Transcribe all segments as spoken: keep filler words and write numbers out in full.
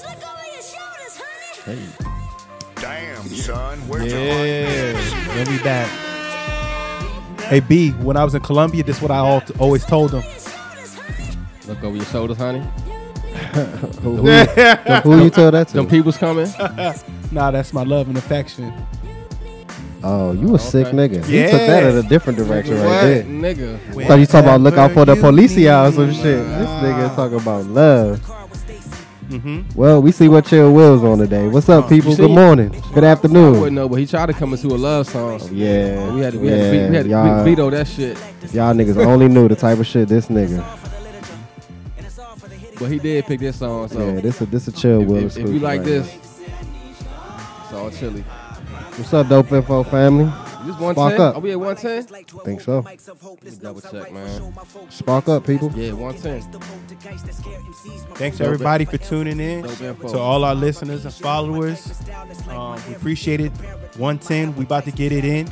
shoulders. Look over your shoulders, honey. Hey. Damn, son. Where's yeah. your money? Yeah, we back. Hey, B, when I was in Colombia, this is what I always told them. Look over your shoulders, honey. who, who, who you tell that to? Them people's coming? Nah, that's my love and affection. Oh, you a okay. sick nigga. Yeah. You took that in a different direction what? right there. Nigga. When so you talking about look out for the policia or some shit. Uh, this nigga talking about love. Mm-hmm. Well, we see what Chill Will's on today. What's up, people? Good morning. Good afternoon. I wouldn't know, but he tried to come into a love song. Oh, yeah. We had to, we yeah. had to, we had to, we had to veto that shit. Y'all niggas only knew the type of shit this nigga. But he did pick this song, so. Yeah, this a, this a Chill Will. If, if, if you like right this, now. It's all chilly. What's up, Dope Info family? This one ten? Are we at one ten? Think so. Let me double check, man. Spark up, people. Yeah, one ten. Thanks, Dope everybody, for tuning in. To all our listeners and followers. Um, we appreciate it. one ten, we about to get it in.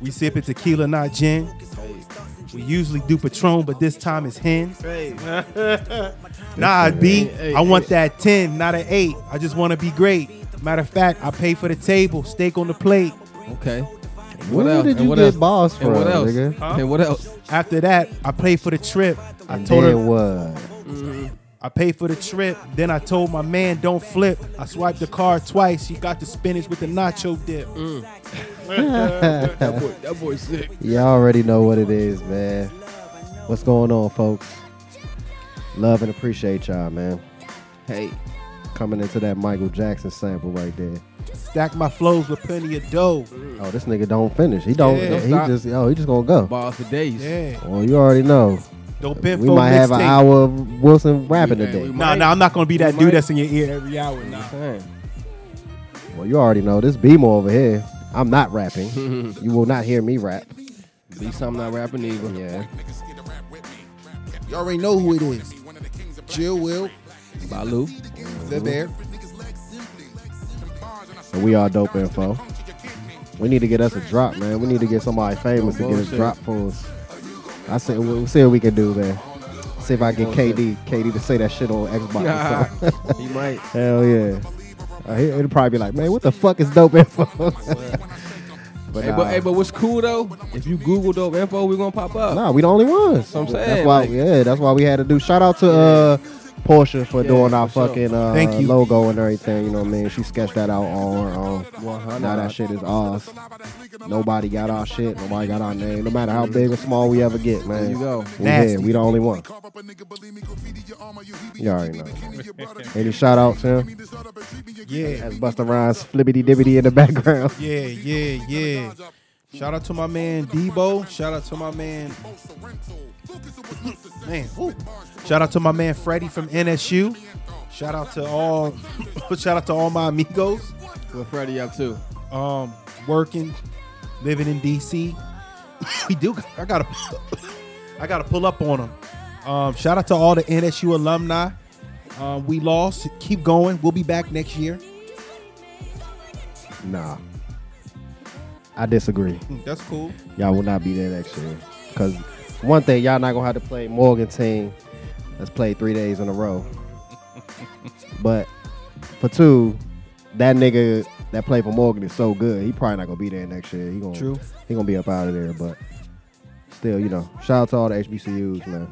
We sip it tequila, not gin. Hey. We usually do Patron, but this time it's hen. Hey. Nah, B, hey, hey, I want hey. that ten, not an eight. I just want to be great. Matter of fact, I pay for the table, steak on the plate. Okay. What Where else? did you get balls from, nigga? Huh? And what else? After that, I paid for the trip. I and told her what? Mm, I paid for the trip. Then I told my man, don't flip. I swiped the card twice. He got the spinach with the nacho dip. Mm. that boy, that boy's sick. Y'all already know what it is, man. What's going on, folks? Love and appreciate y'all, man. Hey. Coming into that Michael Jackson sample right there. Stack my flows with plenty of dough. Oh, this nigga don't finish. He don't. Yeah, he just. Oh, he just gonna go. Balls for days. Yeah. Well, you already know. Dope we info might have an tape. hour of Wilson rapping yeah, today. No, no, nah, nah, I'm not gonna be that we dude might. that's in your ear every hour. Nah. Well, you already know this B more over here. I'm not rapping. You will not hear me rap. At least I'm not rapping either. Yeah. You already know who it is. Chill Will. Balu. They're there. And we are Dope Info. We need to get us a drop, man. We need to get somebody famous to get us a drop for us. I said, we'll see what we can do, man. See if I get K D, K D to say that shit on Xbox. Nah, he might. Hell yeah. Uh, he, it'll probably be like, man, what the fuck is Dope Info? but, hey, nah. but hey, but what's cool though? If you Google Dope Info, we're gonna pop up. Nah, we the only ones. That's what I'm saying. That's why, like, yeah, that's why we had to do. Shout out to. Uh, Portia for yeah, doing our for fucking sure. uh, Thank you. logo and everything, you know what I mean? She sketched that out on her own. one hundred Now that shit is ours. Nobody got our shit. Nobody got our name. No matter how big or small we ever get, man. There you go. We here. We the only one. You already know. Any shout outs, him? Yeah. That's Busta Rhymes, flippity dibbity in the background. Yeah, yeah, yeah. Shout out to my man Debo. Shout out to my man. Man, ooh. Shout out to my man Freddie from N S U. Shout out to all shout out to all my amigos. What Freddie up to? Um working, living in D C. we do I gotta I gotta pull up on him. Um shout out to all the N S U alumni. Um we lost. Keep going. We'll be back next year. Nah. I disagree. That's cool. Y'all will not be there next year. Because one thing, y'all not going to have to play Morgan team that's played three days in a row. But for two, that nigga that played for Morgan is so good. He probably not going to be there next year. He gonna, True. He going to be up out of there. But still, you know, shout out to all the H B C Us, man.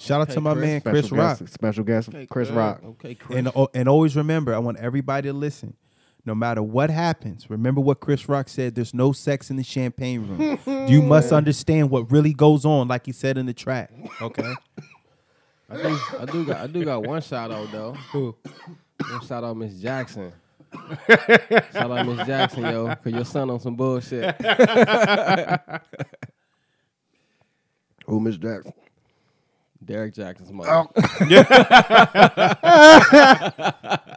Shout out okay, to my Chris. man, Chris special Rock. Guest, special guest, okay, Chris good. Rock. Okay, Chris. And, and always remember, I want everybody to listen. No matter what happens, remember what Chris Rock said. There's no sex in the champagne room. You must understand what really goes on, like he said in the track. Okay? I, do, I, do got, I do got one shout-out, though. Who? One shout-out, Miss Jackson. Shout-out, Miss Jackson, yo, because your son on some bullshit. Who, Miss Jackson? Derrick Jackson's mother. Oh. Yeah.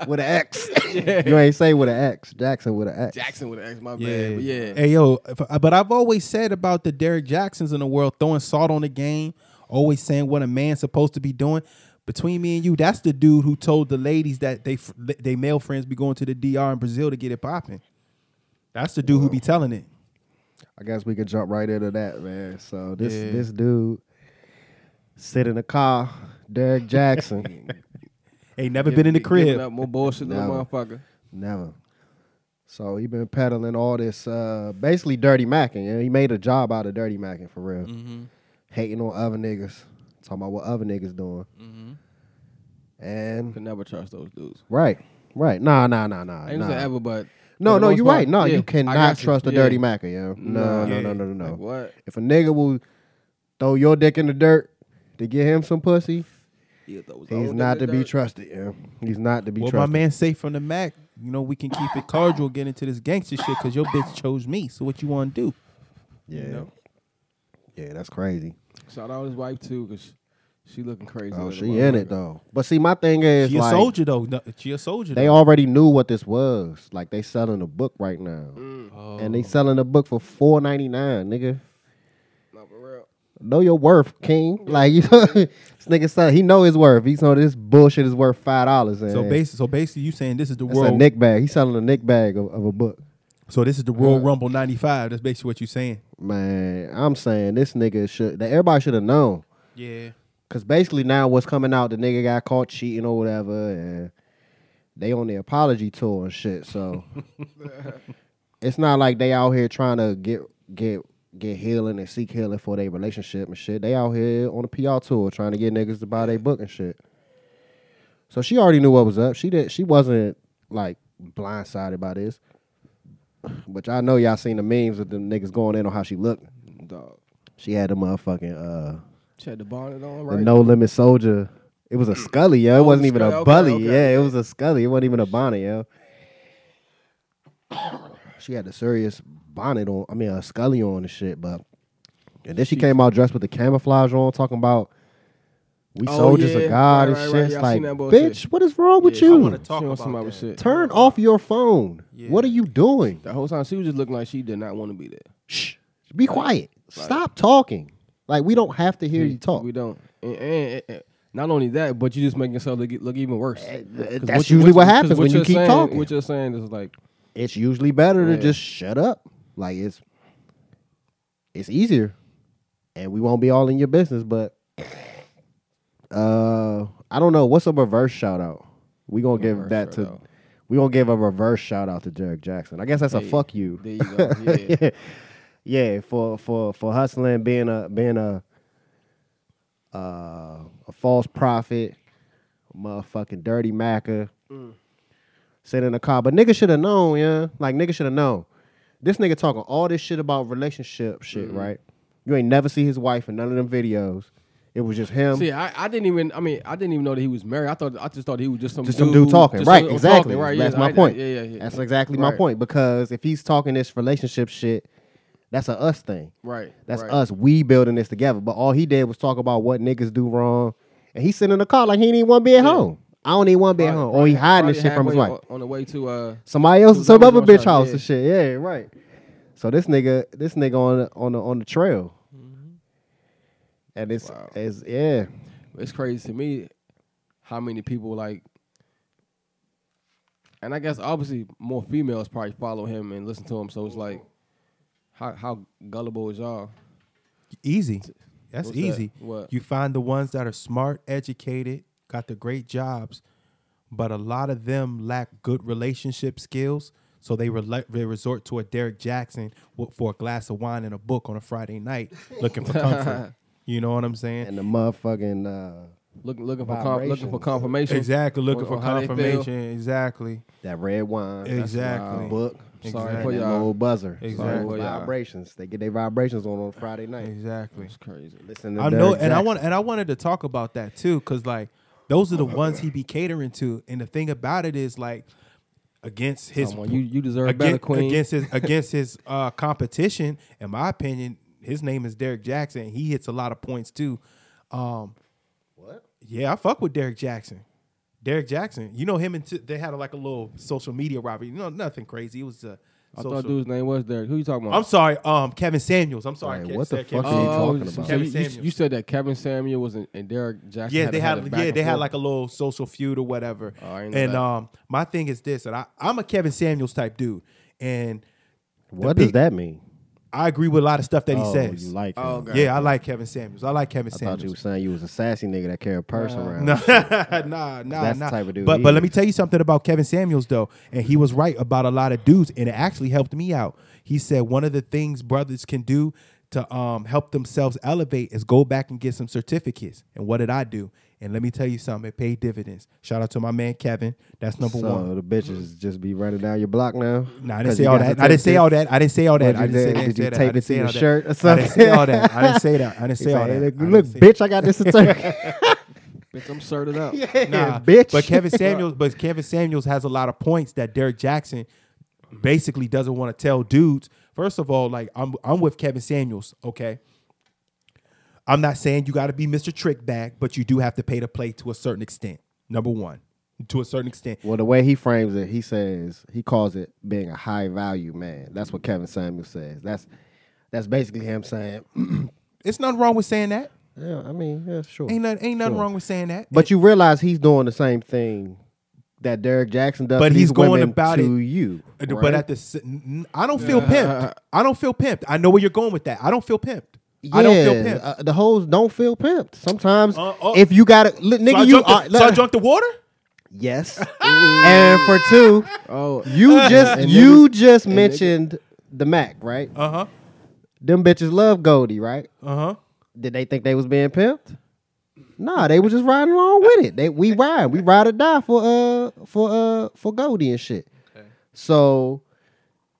With an X. Yeah. You ain't say with an X. Jackson with an X. Jackson with an X, my bad. Yeah. yeah. Hey, yo, but I've always said about the Derrick Jacksons in the world throwing salt on the game, always saying what a man's supposed to be doing. Between me and you, that's the dude who told the ladies that they, they male friends be going to the D R in Brazil to get it popping. That's the dude well, who be telling it. I guess we could jump right into that, man. So this yeah. this dude... Sit in the car, Derrick Jackson. Ain't never Give, been in the crib. Giving up more bullshit than a motherfucker. Never. So he been peddling all this, uh, basically dirty macking. You know? He made a job out of dirty macking for real. Mm-hmm. Hating on other niggas. Talking about what other niggas doing. Mm-hmm. And can never trust those dudes. Right, right. Nah, nah, nah, nah. Ain't nah. ever, but no, no, you're part, right. No, yeah, you cannot trust you. a yeah. dirty macker, yo. No, yeah. no, no, no, no, no. Like what? If a nigga will throw your dick in the dirt to get him some pussy, yeah, he's not to be dirt. trusted, yo. He's not to be well, trusted. Well, my man safe from the Mac, you know, we can keep it cordial getting into this gangster shit because your bitch chose me. So what you want to do? Yeah. You know? Yeah, that's crazy. Shout out his wife, too, because... She looking crazy. Oh, she in it, though. But see, my thing is, she a like, soldier, though. No, she a soldier, They though. already knew what this was. Like, they selling a book right now. Mm. Oh. And they selling a book for four ninety-nine, nigga. Not for real. Know your worth, king. Like, you know, this nigga, son, he know his worth. He know this bullshit is worth five dollars. And so, basically, so basically, you saying this is the that's world. a Nick bag. He's selling a Nick bag of, of a book. So this is the Royal uh, Rumble ninety-five. That's basically what you saying. Man, I'm saying this nigga should, that everybody should have known. Yeah. Because basically now what's coming out, the nigga got caught cheating or whatever, and they on the apology tour and shit. So it's not like they out here trying to get get get healing and seek healing for their relationship and shit. They out here on a P R tour trying to get niggas to buy their book and shit. So she already knew what was up. She did. She wasn't like blindsided by this. But y'all know y'all seen the memes of them niggas going in on how she looked. Dog. She had the motherfucking... Uh, She had the bonnet on, right? The No Limit Soldier. It was a Scully, yo. It wasn't even a Bully. Okay, okay, yeah, okay. It was a Scully. It wasn't even a bonnet, yo. She had a serious bonnet on. I mean, a Scully on and shit, but... And then she came out dressed with the camouflage on, talking about we oh, soldiers yeah. of God right, and right, shit. Right, right. Like, bitch, what is wrong with yeah, you? I want to talk about some other shit. Turn off your phone. Yeah. What are you doing? The whole time, she was just looking like she did not want to be there. Shh. Be like, quiet. Like, stop talking. Like, we don't have to hear we, you talk. We don't. And, and, and not only that, but you just making yourself look, look even worse. That's what, usually what happens what when you keep saying, talking. What you're saying is like... It's usually better man. to just shut up. Like, it's it's easier. And we won't be all in your business, but... uh, I don't know. What's a reverse shout-out? We're going to give that to... Out. We going to give a reverse shout-out to Derrick Jackson. I guess that's hey, a fuck you. There you go. Yeah. yeah. Yeah, for for for hustling, being a being a uh, a false prophet, a motherfucking dirty macker, mm. sitting in the car. But nigga should have known, yeah. Like nigga should have known. This nigga talking all this shit about relationship shit, mm-hmm. right? You ain't never see his wife in none of them videos. It was just him. See, I, I didn't even. I mean, I didn't even know that he was married. I thought I just thought he was just some just dude, some dude talking. Right, some, exactly. Talking, right, That's yeah, my I, point. Yeah, yeah, yeah. That's exactly right. my point. Because if he's talking this relationship shit. That's a us thing. Right. That's right. us. We building this together. But all he did was talk about what niggas do wrong. And he sitting in the car like he didn't even want to be at yeah. home. I don't even want to be at home. Or he hiding this shit from his wife. On the way to uh, somebody else, some other bitch house and shit. Yeah, right. So this nigga, this nigga on the, on the, on the trail. Mm-hmm. And it's, wow. it's, yeah. It's crazy to me how many people like, and I guess obviously more females probably follow him and listen to him. So it's like, How, how gullible is y'all? Easy. That's What's easy. That? What? You find the ones that are smart, educated, got the great jobs, but a lot of them lack good relationship skills, so they, re- they resort to a Derrick Jackson for a glass of wine and a book on a Friday night looking for comfort. You know what I'm saying? And the motherfucking... Uh, Look, looking, for com- looking for confirmation. Exactly. Looking on, for on confirmation. Exactly. That red wine. Exactly. Book. Sorry exactly. for y'all. Little buzzer. Exactly. Vibrations. They get their vibrations on on Friday night. Exactly. It's crazy. Listen to I know, and I want, and I wanted to talk about that too, because like those are the ones he be catering to, and the thing about it is like against his Someone, you, you deserve against, better queen against his against his uh, competition. In my opinion, his name is Derrick Jackson. He hits a lot of points too. Um, what? Yeah, I fuck with Derrick Jackson. Derrick Jackson, you know him and t- they had a, like a little social media robbery. You know, nothing crazy. It was a I social... thought dude's name was Derrick. Who you talking about? I'm sorry, um, Kevin Samuels. I'm sorry. Hey, what the fuck are you talking about? Kevin so you, you, you said that Kevin Samuel was in, and Derrick Jackson. Yeah, had they had. had yeah, they forth. had like a little social feud or whatever. Oh, I ain't know and that. um, my thing is this, and I, I'm a Kevin Samuels type dude. And what does pe- that mean? I agree with a lot of stuff that he oh, says. You like him. Oh, God. Yeah, I like Kevin Samuels. I like Kevin I Samuels. I thought you were saying you was a sassy nigga that carried a purse nah. around. nah, nah, nah. That's nah. the type of dude. But, but let me tell you something about Kevin Samuels, though. And he was right about a lot of dudes, and it actually helped me out. He said one of the things brothers can do to um, help themselves elevate is go back and get some certificates. And what did I do? And let me tell you something, it paid dividends. Shout out to my man Kevin. That's number so, one. So the bitches just be running down your block now. No, nah, I didn't say all that. I didn't say all that. I didn't say all that. I didn't say, did say that. Did you tape it to your shirt or something? I didn't say all that. I didn't say that. I didn't say all that. Look, bitch, I got this attorney. Bitch, I'm certed up. Yeah, nah, bitch. But Kevin Samuels, but Kevin Samuels has a lot of points that Derrick Jackson basically doesn't want to tell dudes. First of all, like I'm, I'm with Kevin Samuels. Okay. I'm not saying you got to be Mister Trickbag, but you do have to pay to play to a certain extent. Number one, to a certain extent. Well, the way he frames it, he says he calls it being a high value man. That's what Kevin Samuels says. That's that's basically him saying it's nothing wrong with saying that. Yeah, I mean, yeah, sure. Ain't nothing, ain't nothing sure. wrong with saying that. But it, you realize he's doing the same thing that Derrick Jackson does. But he's going about to it, you. Right? But at the, I don't feel pimped. I don't feel pimped. I know where you're going with that. I don't feel pimped. Yeah, I don't feel pimped. Uh, the hoes don't feel pimped. Sometimes uh, oh. if you got to, li- nigga, so I you. The, uh, so I drunk the water? Yes. And for two, oh. you just and you niggas, just mentioned niggas. the Mac, right? Uh huh. Them bitches love Goldie, right? Uh huh. Did they think they was being pimped? Nah, they was just riding along with it. They we ride, we ride or die for uh for uh for Goldie and shit. Okay. So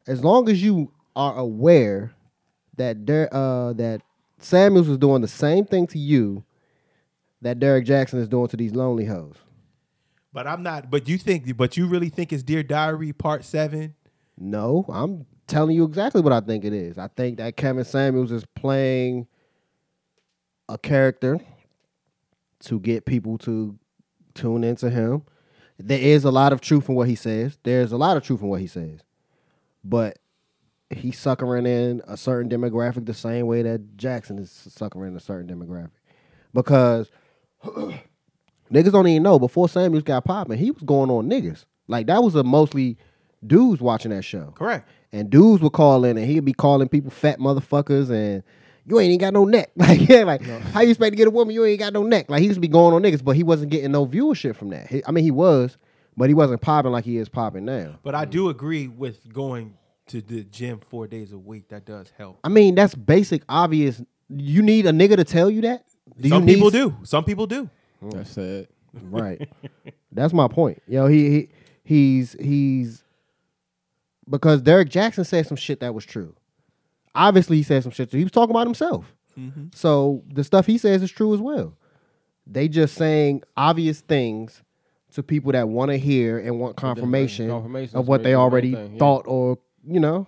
as long as you are aware that there uh that Samuels was doing the same thing to you that Derrick Jackson is doing to these lonely hoes. But I'm not. But you think? But you really think it's Dear Diary Part Seven? No, I'm telling you exactly what I think it is. I think that Kevin Samuels is playing a character to get people to tune into him. There is a lot of truth in what he says. There's a lot of truth in what he says, but he's suckering in a certain demographic the same way that Jackson is suckering in a certain demographic. Because niggas don't even know, before Samuels got popping, he was going on niggas. Like, that was a mostly dudes watching that show. Correct. And dudes would call in, and he'd be calling people fat motherfuckers, and you ain't even got no neck. Like, yeah, like, no. How you expect to get a woman? You ain't got no neck. Like, he used to be going on niggas, but he wasn't getting no viewership from that. He, I mean, he was, but he wasn't popping like he is popping now. But I do agree with going to the gym four days a week. That does help. I mean, that's basic, obvious. You need a nigga to tell you that? Do Some you people need... do. Some people do. Mm. That's it. Right. That's my point. Yo, he, he he's he's because Derrick Jackson said some shit that was true. Obviously, he said some shit. So he was talking about himself. Mm-hmm. So the stuff he says is true as well. They just saying obvious things to people that want to hear and want confirmation, confirmation of what they already thing, yeah. thought or. You know,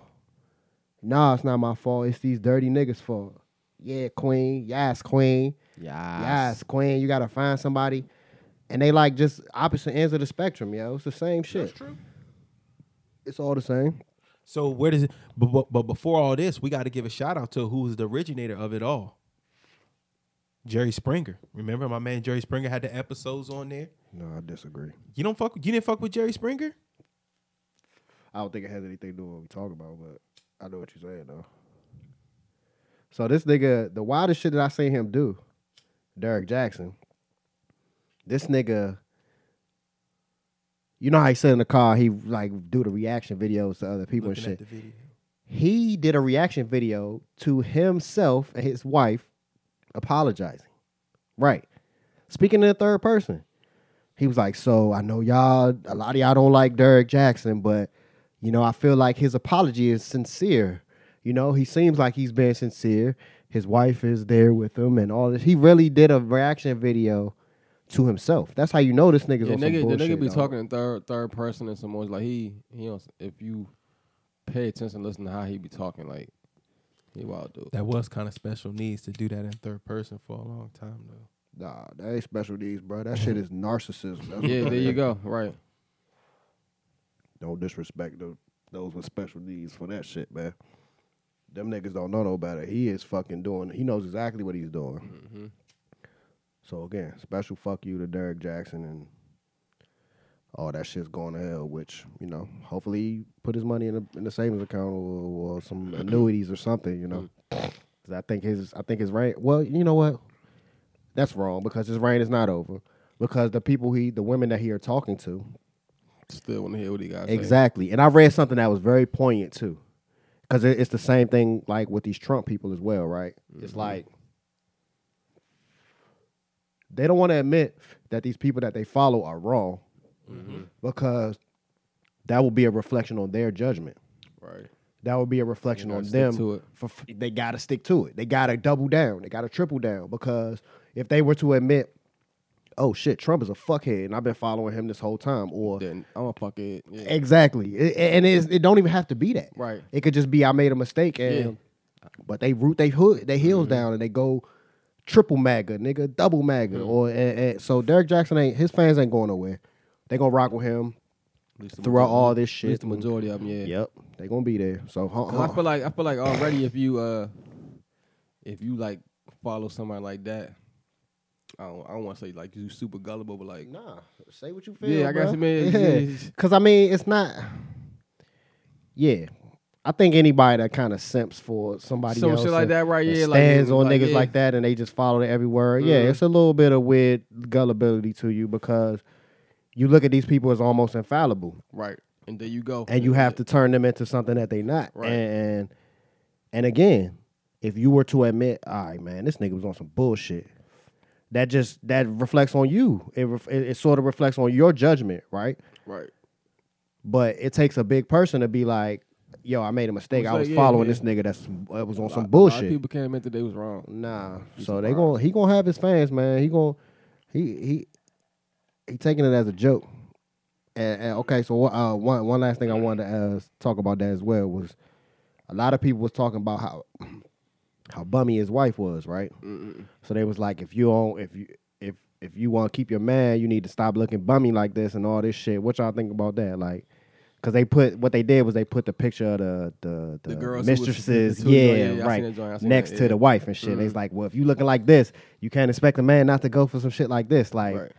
nah, it's not my fault. It's these dirty niggas' fault. Yeah, queen. Yes, queen. Yes, yes queen. You got to find somebody. And they like just opposite ends of the spectrum, yo. It's the same shit. That's true. It's all the same. So where does it... But, but, but before all this, we got to give a shout out to who's the originator of it all. Jerry Springer. Remember my man Jerry Springer had the episodes on there? No, I disagree. You don't fuck... You didn't fuck with Jerry Springer? I don't think it has anything to do with what we talk about, but I know what you're saying, though. So this nigga, the wildest shit that I seen him do, Derrick Jackson, this nigga, you know how he sit in the car, he like do the reaction videos to other people Looking and shit. He did a reaction video to himself and his wife apologizing. Right. Speaking in the third person. He was like, so I know y'all, a lot of y'all don't like Derrick Jackson, but you know, I feel like his apology is sincere. You know, he seems like he's being sincere. His wife is there with him and all this. He really did a reaction video to himself. That's how you know this nigga's yeah, on nigga, some bullshit. The nigga be dog. talking in third third person and some more. Like, he, he knows, if you pay attention, listen to how he be talking, like, he wild dude. That was kind of special needs to do that in third person for a long time, though. Nah, that ain't special needs, bro. That shit is narcissism. That's yeah, there you go. Right. Don't disrespect the, those with special needs for that shit, man. Them niggas don't know no better. He is fucking doing, he knows exactly what he's doing. Mm-hmm. So, again, special fuck you to Derrick Jackson and all that shit's going to hell, which, you know, hopefully he put his money in a, in a savings account or, or some annuities or something, you know. Cause I think his I think his reign, well, you know what? That's wrong because his reign is not over. Because the people he, the women that he are talking to. Still want to hear what he got to say. Exactly. And I read something that was very poignant too. Because it, it's the same thing like with these Trump people as well, right? Mm-hmm. It's like, they don't want to admit that these people that they follow are wrong mm-hmm. because that will be a reflection on their judgment. Right. That would be a reflection on them. For, they got to stick to it. They got to double down. They got to triple down because if they were to admit, oh shit, Trump is a fuckhead and I've been following him this whole time, or then I'm a fuckhead. Yeah. Exactly. It, and it's, it don't even have to be that. Right. It could just be I made a mistake and yeah. but they root they hood they heels mm-hmm. down and they go triple MAGA, nigga, double MAGA, mm-hmm. or and, and so Derrick Jackson ain't his fans ain't going nowhere. They gonna rock with him throughout all this shit. At least the majority of them, yeah. Yep, they gonna be there. So huh, huh. I feel like I feel like already if you uh if you like follow somebody like that, I don't, I don't want to say like you super gullible, but like nah, say what you feel. Yeah, I got some man. Because I mean, it's not. Yeah. I think anybody that kind of simps for somebody Some else shit like that, right? Yeah, stands like, on like, niggas yeah. like that, and they just follow it everywhere. Mm-hmm. Yeah, it's a little bit of weird gullibility to you because you look at these people as almost infallible, right? And there you go, and you yeah. have to turn them into something that they not. Right. And and again, if you were to admit, all right, man, this nigga was on some bullshit. That just that reflects on you. It ref, it, it sort of reflects on your judgment, right? Right. But it takes a big person to be like, yo, I made a mistake. I was, I was like, following yeah, this nigga that's, that was on lot, some bullshit. A lot of people came in that they was wrong. Nah. He's so they gonna he gonna have his fans, man. He gonna he he he taking it as a joke. And, and okay, so uh, one one last thing I wanted to ask, talk about that as well was a lot of people was talking about how how bummy his wife was, right? Mm-mm. So they was like, if you don't, if you if if you want to keep your man, you need to stop looking bummy like this and all this shit. What y'all think about that? Like. Cause they put what they did was they put the picture of the the, the, the girls mistresses, who was, who yeah, yeah, yeah, right, joint, next that, yeah. to the wife and shit. Mm-hmm. They was like, well, if you looking like this, you can't expect a man not to go for some shit like this. Like, right.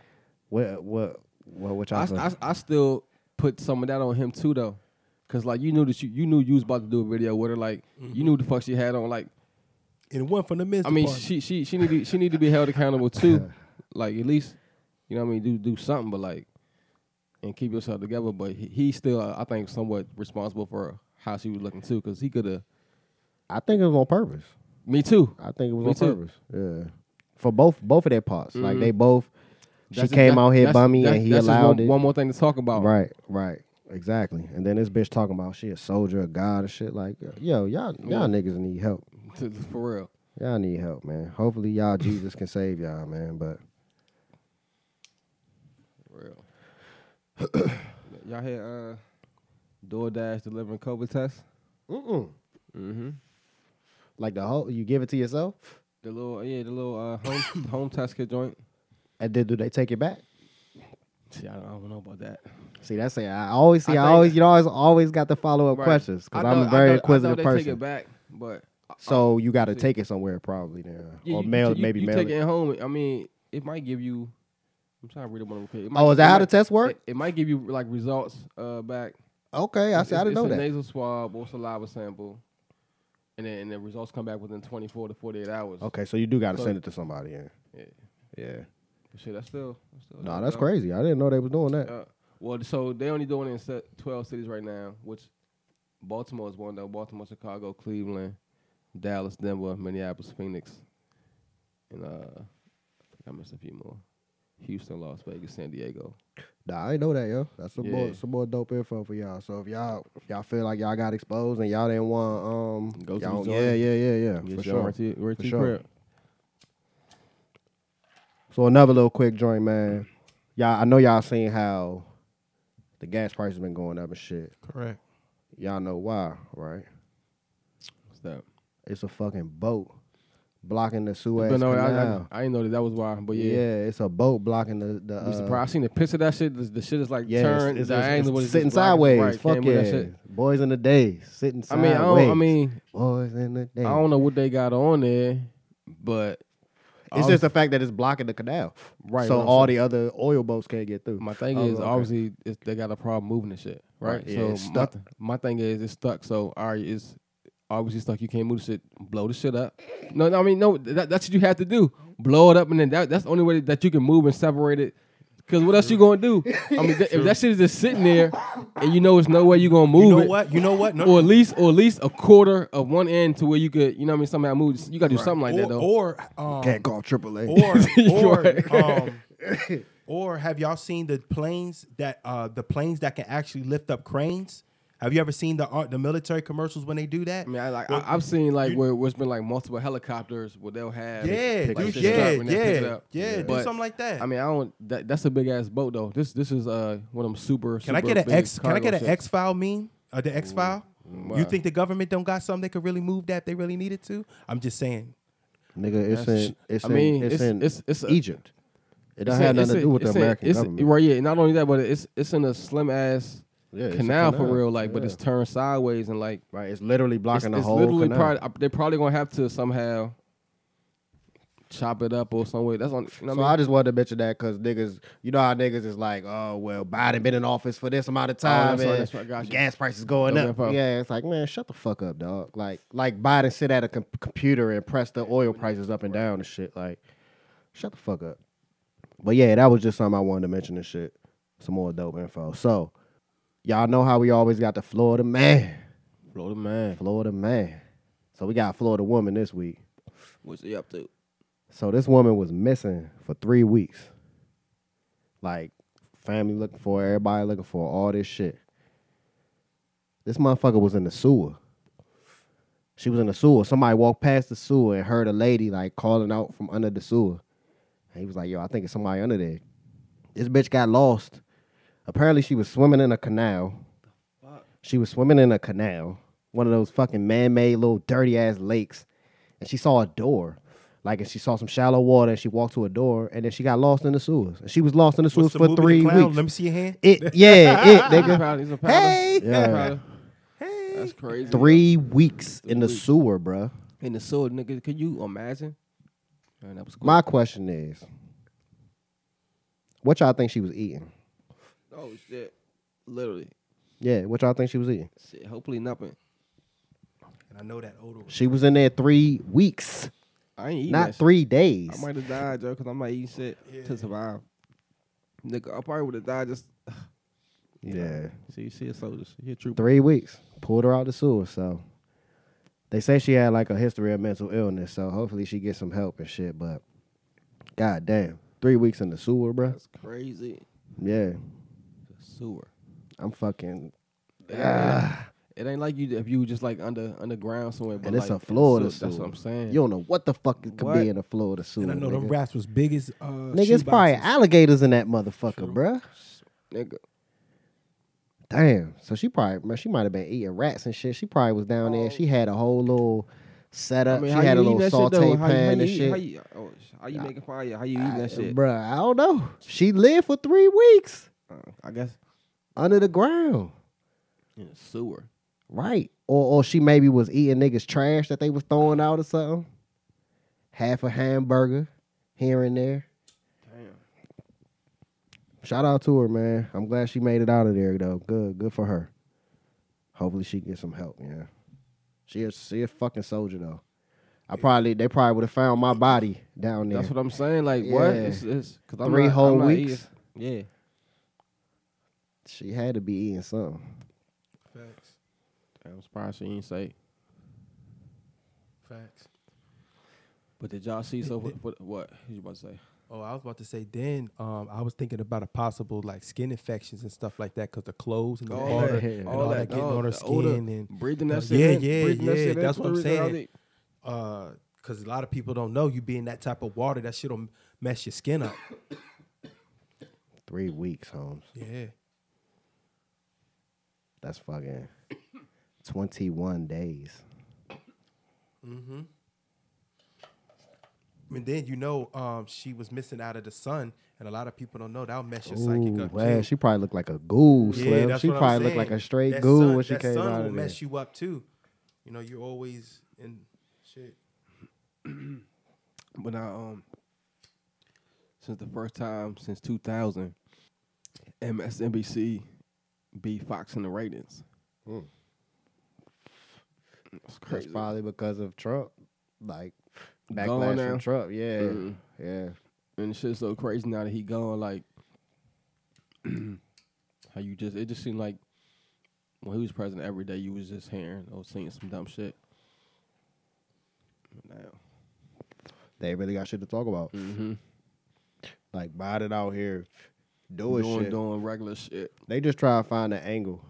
what what what what y'all? I, I, I still put some of that on him too though, cause like you knew that you, you knew you was about to do a video with her. Like mm-hmm. you knew the fuck she had on. Like, and it wasn't from the men's. I mean, department. she she she need to, she need to be held accountable too. Like at least you know what I mean do do something, but like. And keep yourself together, but he, he's still, uh, I think, somewhat responsible for how she was looking too, because he could have. I think it was on purpose. Me too. I think it was Me on too. purpose. Yeah, for both both of their parts, mm-hmm. like they both. That's she came that, out here bummy, and he that's allowed just one, it. One more thing to talk about. Right, right, exactly. And then this bitch talking about she a soldier, a god, and shit. Like, yo, y'all, y'all yeah. niggas need help. For real, y'all need help, man. Hopefully, y'all Jesus can save y'all, man. But. For real. Y'all hear uh, DoorDash delivering COVID tests? Mm-mm. Mm-hmm. Like the whole, you give it to yourself? The little, yeah, the little uh, home home test kit joint. And then do they take it back? See, I don't, I don't know about that. See, that's it. I always see, I, I always, you know, always, always got the follow up right. questions because I'm a very I know, inquisitive I know they person. Take it back, but so I, you got to take it somewhere probably then, yeah, or you, mail, you, maybe you mail take it, it home. I mean, it might give you. I'm trying to read one real Oh, is that how the test work? It, it might give you like results uh, back. Okay, I see. I didn't know that. It's a nasal swab or saliva sample, and then and the results come back within twenty-four to forty-eight hours. Okay, so you do got to so, send it to somebody. Yeah, yeah, yeah. But shit, that's still. That's still nah, that's crazy. I didn't know they was doing that. Uh, well, so they only doing it in twelve cities right now, which Baltimore is one though. Baltimore, Chicago, Cleveland, Dallas, Denver, Minneapolis, Phoenix, and uh, I think I missed a few more. Houston, Las Vegas, San Diego. Nah, I know that, yo. That's some yeah. more some more dope info for y'all. So if y'all if y'all feel like y'all got exposed and y'all didn't want um go to yeah yeah yeah yeah Get for sure right to, right for sure. Crib. So another little quick joint, man. Y'all, I know y'all seen how the gas price has been going up and shit. Correct. Y'all know why, right? What's that? It's a fucking boat. Blocking the Suez Canal. No, I, I, I didn't know that that was why, but yeah. Yeah, it's a boat blocking the... the uh, surprised. I seen the picture of that shit. The, the shit is like yeah, turned. It's, it's, it's, it's, it's sitting sideways. Right, fuck yeah. That shit. Boys in the day. Sitting I mean, sideways. I, don't, I mean, boys in the day. I don't know what they got on there, but... It's obviously, just the fact that it's blocking the canal. Right. So all saying. the other oil boats can't get through. My thing oh, is, okay. obviously, it's, they got a problem moving the shit, right? right. Yeah, so it's stuck. My, my thing is, it's stuck. So, all right, it's obviously stuck. You can't move the shit. Blow the shit up. No, no I mean, no, that, that's what you have to do. Blow it up, and then that, that's the only way that you can move and separate it. Because what else you going to do? I mean, th- if that shit is just sitting there and you know there's no way you're going to move it. You know it, what? You know what? No, or, at least, or at least a quarter of one end to where you could, you know what I mean, somehow move. You got to do right. something like or, that, though. Or um, can't call triple A. Or, or, um, or have y'all seen the planes that uh, the planes that can actually lift up cranes? Have you ever seen the uh, the military commercials when they do that? I mean, I, like, well, I, I've seen like you, where, where it's been like multiple helicopters where they'll have yeah, like, do, yeah, yeah, yeah, yeah, do something like that. I mean, I don't. That, that's a big ass boat though. This this is uh one of them super. Can super I get an X? Can I get an ships. X file meme? Uh, the X file? Wow. You think the government don't got something that could really move that they really needed to? I'm just saying, nigga. It's that's, in. It's I mean, in. It's, it's in. It's, it's a, Egypt. It don't have nothing to do with the American government, right? Yeah. Not only that, but it's it's in a slim ass. Yeah, canal, canal for real, like, yeah. but it's turned sideways and like, right, it's literally blocking it's, the it's whole literally canal. Probably, they're probably gonna have to somehow chop it up or some way. That's on. You know so I, mean? I just wanted to mention that because niggas, you know how niggas is like, oh well, Biden been in office for this amount of time oh, and right, right, gas prices going no, up. Man, yeah, it's like man, shut the fuck up, dog. Like, like Biden sit at a com- computer and press the oil prices up and right. down and shit. Like, shut the fuck up. But yeah, that was just something I wanted to mention and shit. Some more dope info. So. Y'all know how we always got the Florida man. Florida man. Florida man. So we got Florida woman this week. What's he up to? So this woman was missing for three weeks. Like, family looking for her, everybody looking for her, all this shit. This motherfucker was in the sewer. She was in the sewer. Somebody walked past the sewer and heard a lady, like, calling out from under the sewer. And he was like, yo, I think it's somebody under there. This bitch got lost. Apparently, she was swimming in a canal. Fuck? She was swimming in a canal, one of those fucking man-made little dirty-ass lakes, and she saw a door. Like, and she saw some shallow water, and she walked to a door, and then she got lost in the sewers. And she was lost in the sewers for three weeks. Let me see your hand. It, yeah, it, nigga. Hey! Yeah. Hey! That's crazy. Three man. weeks three in the weeks. sewer, bro. In the sewer, nigga. Can you imagine? Man, that was cool. My question is, what y'all think she was eating? Oh, shit. Literally. Yeah, what y'all think she was eating? Shit, hopefully nothing. And I know that odor. Was she was in there three weeks. I ain't eating Not three shit. days. I might have died, Joe, because I might eat shit yeah. to survive. Nigga, I probably would have died just... You yeah. know. So you see a soldier. She a trooper. Three weeks. Pulled her out the sewer, so... They say she had, like, a history of mental illness, so hopefully she gets some help and shit, but... God damn. Three weeks in the sewer, bro. That's crazy. Yeah. Sewer. I'm fucking. Uh, it ain't like you if you just like under underground somewhere. But and it's like, a Florida sewer. That's what I'm saying. You don't know what the fuck could what? be in a Florida sewer. And I know nigga. them rats was big as. Uh, nigga, it's probably alligators in that motherfucker, bruh. Nigga. Damn. So she probably man, she might have been eating rats and shit. She probably was down oh. there. She had a whole little setup. I mean, she had a little saute pan and shit. How you, oh, how you I, making fire? How you eating I, that shit, bruh? I don't know. She lived for three weeks. Uh, I guess under the ground in a sewer, right? Or or she maybe was eating niggas trash that they was throwing out or something. Half a hamburger here and there. Damn. Shout out to her, man. I'm glad she made it out of there though. Good, good for her. Hopefully she gets some help. Yeah, she a, she a fucking soldier though. I probably they probably would have found my body down there. That's what I'm saying. Like yeah. what? It's, it's, cause I'm Three not, whole I'm weeks. Yeah. She had to be eating something. Facts. I'm surprised she didn't say. Facts. But did y'all see? So what? What, what you about to say? Oh, I was about to say. Then um, I was thinking about a possible like skin infections and stuff like that because the clothes and the all odor, that, and all, all that, that getting oh, on her skin odor, and breathing that shit. Yeah, in, yeah, yeah. That shit that's in, what I'm saying. Because uh, a lot of people don't know you be in that type of water. That shit'll mess your skin up. Three weeks, Holmes. Yeah. That's fucking twenty-one days. Mm-hmm. And then, you know, um, she was missing out of the sun, and a lot of people don't know. That'll mess your Ooh, psychic up, man, too. She probably looked like a ghoul, Slim. Yeah, she probably looked like a straight that ghoul sun, when she came out of there. That sun will mess you up, too. You know, you're always in shit. But I, um, since the first time since two thousand, M S N B C beat Fox in the ratings. Mm. That's crazy. That's probably because of Trump, like backlash from Trump. Yeah, mm. yeah. And it's just so crazy now that he gone. Like how you just it just seemed like when he was president, every day you was just hearing or seeing some dumb shit. Now they really got shit to talk about. Mm-hmm. Like Biden out here doing, doing shit, doing regular shit. They just try to find the angle,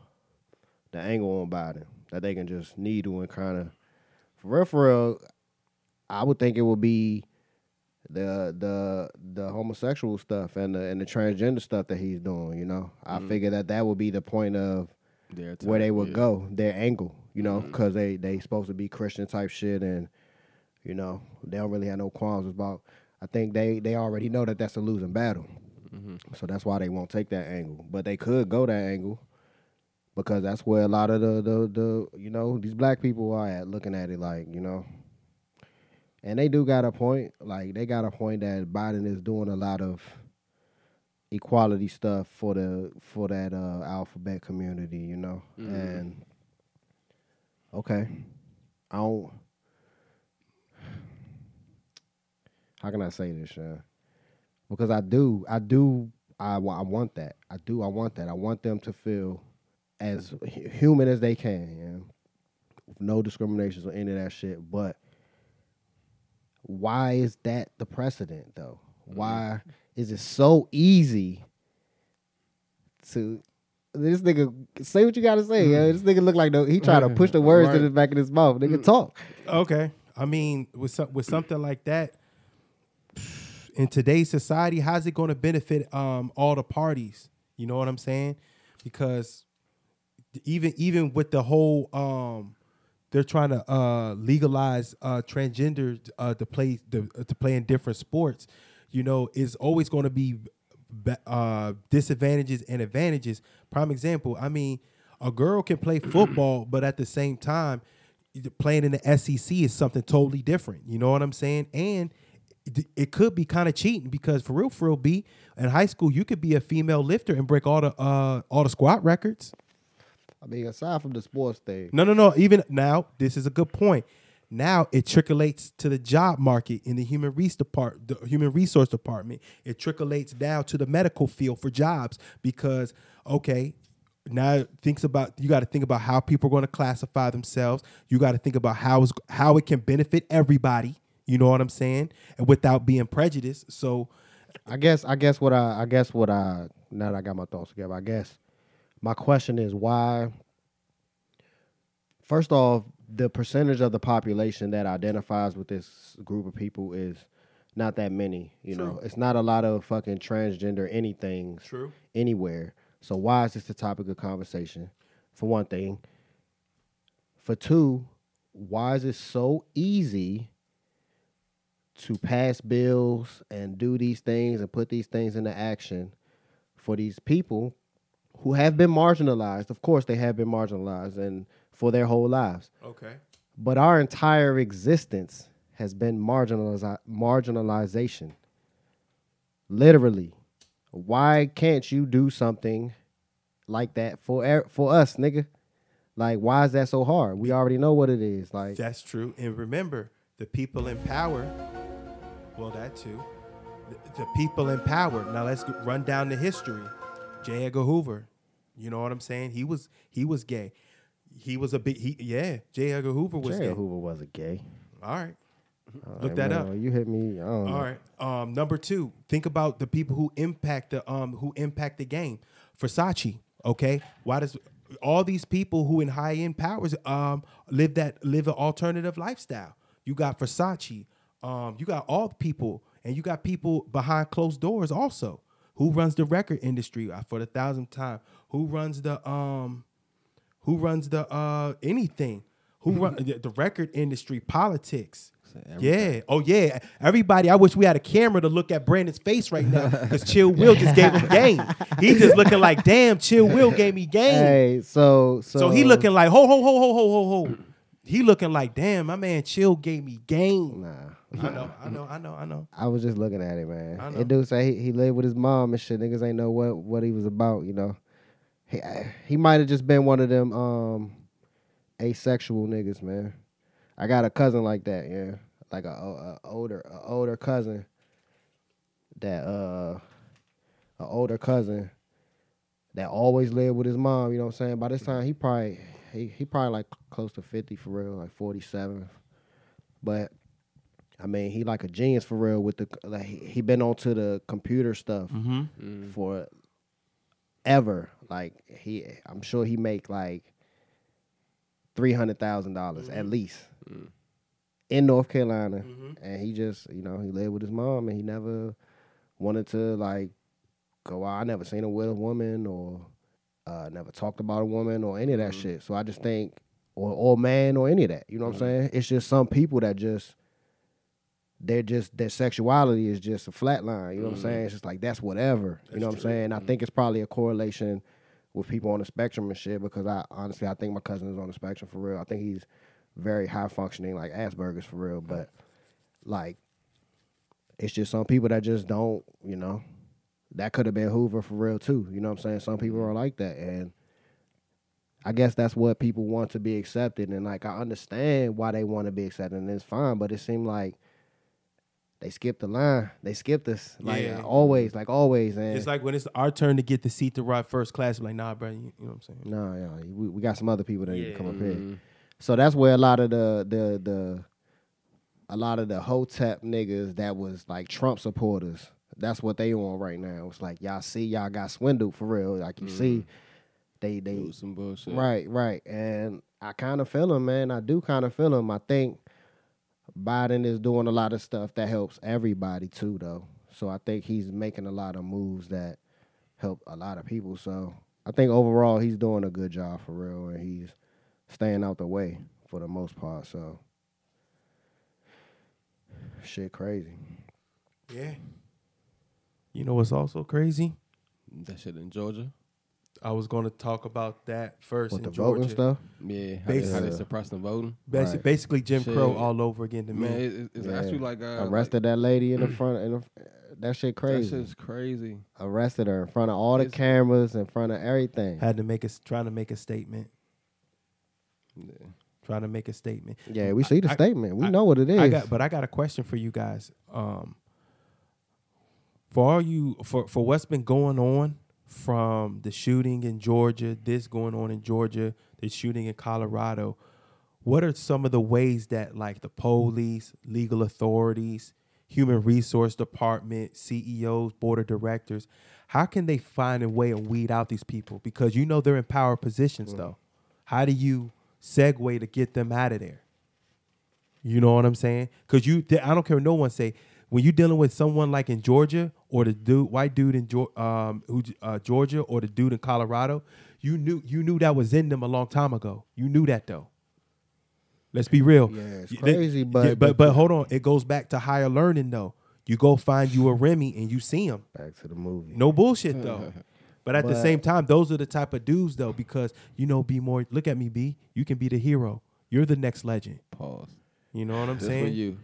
the angle on Biden that they can just needle and kind of. For real, for real, I would think it would be the the the homosexual stuff and the and the transgender stuff that he's doing. You know, I mm-hmm. figure that that would be the point of their time, where they would yeah. go, their angle. You know, because mm-hmm. they they supposed to be Christian type shit and. You know, they don't really have no qualms about. I think they, they already know that that's a losing battle. Mm-hmm. So that's why they won't take that angle. But they could go that angle because that's where a lot of the, the, the you know, these black people are at looking at it like, you know. And they do got a point. Like, they got a point that Biden is doing a lot of equality stuff for the for that uh, alphabet community, you know. Mm-hmm. And, okay, I don't. How can I say this, Sean? Because I do, I do, I, I want that. I do, I want that. I want them to feel as human as they can, you know? No discriminations or any of that shit. But why is that the precedent, though? Mm-hmm. Why is it so easy to... This nigga, say what you got to say. Mm-hmm. Yeah? This nigga look like no, he tried mm-hmm. to push the words right. to the back of his mouth. Nigga, mm-hmm. talk. Okay. I mean, with some, with something like that, in today's society, how's it going to benefit um, all the parties? You know what I'm saying? Because even even with the whole, um, they're trying to uh, legalize uh, transgender uh, to play to, to play in different sports. You know, it's always going to be uh, disadvantages and advantages. Prime example, I mean, a girl can play football, but at the same time, playing in the S E C is something totally different. You know what I'm saying? And it could be kind of cheating because for real, for real, B, in high school, you could be a female lifter and break all the uh, all the squat records. I mean, aside from the sports thing. No, no, no. Even now, this is a good point. Now it trickles to the job market in the human resource depart, the human resource department. It trickles down to the medical field for jobs because, okay, now it thinks about you got to think about how people are going to classify themselves. You got to think about how is, how it can benefit everybody. You know what I'm saying? And without being prejudiced. So I guess I guess what I I guess what I now that I got my thoughts together, I guess my question is why first off, the percentage of the population that identifies with this group of people is not that many. You True. know, it's not a lot of fucking transgender anything True. anywhere. So why is this the topic of conversation? For one thing. For two, why is it so easy to pass bills and do these things and put these things into action for these people who have been marginalized? Of course, they have been marginalized and for their whole lives. Okay. But our entire existence has been marginaliz- marginalization. Literally. Why can't you do something like that for for us, nigga? Like, why is that so hard? We already know what it is. Like, that's true. And remember, the people in power... Well, that too. The, the people in power. Now let's run down the history. J. Edgar Hoover. You know what I'm saying? He was he was gay. He was a big. He, yeah, J. Edgar Hoover was J. gay. J. Hoover wasn't gay. All right, All look right, that well, up. You hit me. I don't All know. right. Um, number two, think about the people who impact the um who impact the game. Versace. Okay, why does all these people who in high end powers um live that live an alternative lifestyle? You got Versace. Um, you got all the people, and you got people behind closed doors also. Who runs the record industry for the thousandth time? Who runs the um, who runs the uh anything? Who run the record industry? Politics. Yeah. Oh yeah. Everybody. I wish we had a camera to look at Brandon's face right now because Chill Will just gave him game. He's just looking like, damn, Chill Will gave me game. Hey, so so so he looking like ho ho ho ho ho ho ho. He looking like, damn, my man Chill gave me game. Nah. I know, I know, I know, I know. I was just looking at it, man. It do say he, he lived with his mom and shit. Niggas ain't know what, what he was about, you know. He he might have just been one of them um, asexual niggas, man. I got a cousin like that, yeah, like a, a, a older a older cousin that uh, a older cousin that always lived with his mom. You know what I'm saying? By this time, he probably he he probably like close to fifty for real, like forty-seven, but. I mean, he like a genius for real with the like he, he been onto the computer stuff mm-hmm. mm. for ever. Like he, I'm sure he make like three hundred thousand dollars mm. at least mm. in North Carolina, mm-hmm. and he just you know he lived with his mom and he never wanted to like go out. I never seen him with a woman or uh, never talked about a woman or any of that mm. shit. So I just think or or man or any of that. You know what mm. I'm saying? It's just some people that just. They're just their sexuality is just a flat line. You know mm-hmm. what I'm saying? It's just like that's whatever. That's you know what true. I'm saying? Mm-hmm. I think it's probably a correlation with people on the spectrum and shit because I honestly I think my cousin is on the spectrum for real. I think he's very high functioning, like Asperger's for real. But like it's just some people that just don't, you know. That could have been Hoover for real too. You know what I'm saying? Some people are like that. And I guess that's what people want to be accepted. And like I understand why they want to be accepted and it's fine, but it seemed like they skipped the line. They skipped us. Like, yeah. always. Like, always. And it's like when it's our turn to get the seat to ride first class, like, nah, bro, you, you know what I'm saying? Nah, yeah, we, we got some other people that yeah. need to come up here. So that's where a lot of the, the, the, a lot of the Hotep niggas that was, like, Trump supporters, that's what they on right now. It's like, y'all see, y'all got swindled for real. Like, you mm. see, they, they. It was some bullshit. Right, right. And I kind of feel them, man. I do kind of feel them. I think. Biden is doing a lot of stuff that helps everybody too, though. So I think he's making a lot of moves that help a lot of people. So I think overall he's doing a good job for real, and he's staying out the way for the most part. So shit, crazy. Yeah. You know what's also crazy? That shit in Georgia. I was going to talk about that first with in the Georgia. Voting stuff? Yeah, how, how they suppressed the voting. Basi- right. Basically Jim shit. Crow all over again to me. Man, it, it's yeah. actually like... Uh, arrested like, that lady in the front... In the, that shit crazy. That shit's crazy. Arrested her in front of all the it's, cameras, in front of everything. Had to make a... Trying to make a statement. Yeah. Trying to make a statement. Yeah, we see the I, statement. We I, know what it is. I got, but I got a question for you guys. Um, for all you... For, for what's been going on... From the shooting in Georgia, this going on in Georgia, the shooting in Colorado, what are some of the ways that like the police, legal authorities, human resource department, C E Os, board of directors, how can they find a way and weed out these people? Because you know they're in power positions mm. though. How do you segue to get them out of there? You know what I'm saying? Because you, th- I don't care what no one say, when you're dealing with someone like in Georgia or the dude, white dude in um, who, uh, Georgia or the dude in Colorado, you knew you knew that was in them a long time ago. You knew that, though. Let's be real. Yeah, it's crazy, they, but, yeah, but... But but hold on. It goes back to higher learning, though. You go find you a Remy and you see him. Back to the movie. No bullshit, though. But at but, the same time, those are the type of dudes, though, because, you know, B. More, look at me, B. You can be the hero. You're the next legend. Pause. You know what I'm Just saying? For you.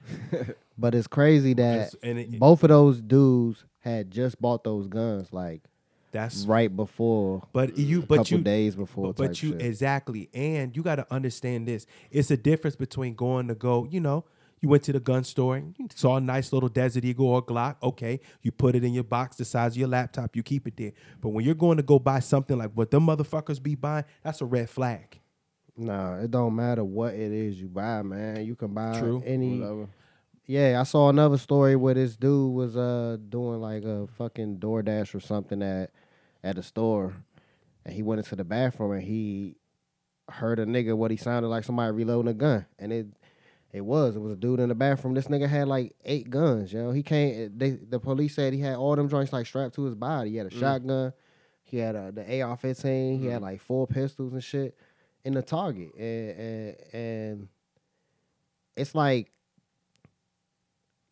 But it's crazy that and it, both of those dudes had just bought those guns, like that's right before. But you, a but couple you, days before. But, but you shit. Exactly, and you got to understand this. It's a difference between going to go. You know, you went to the gun store and you saw a nice little Desert Eagle or Glock. Okay, you put it in your box, the size of your laptop. You keep it there. But when you're going to go buy something like what them motherfuckers be buying, that's a red flag. Nah, it don't matter what it is you buy, man. You can buy True. any. Whatever. Yeah, I saw another story where this dude was uh doing like a fucking DoorDash or something at at a store, and he went into the bathroom and he heard a nigga what he sounded like somebody reloading a gun, and it it was it was a dude in the bathroom. This nigga had like eight guns, yo. He can't. They the police said he had all them joints like strapped to his body. He had a mm. shotgun, he had a, the A R fifteen, mm. he had like four pistols and shit in the Target, and and, and it's like.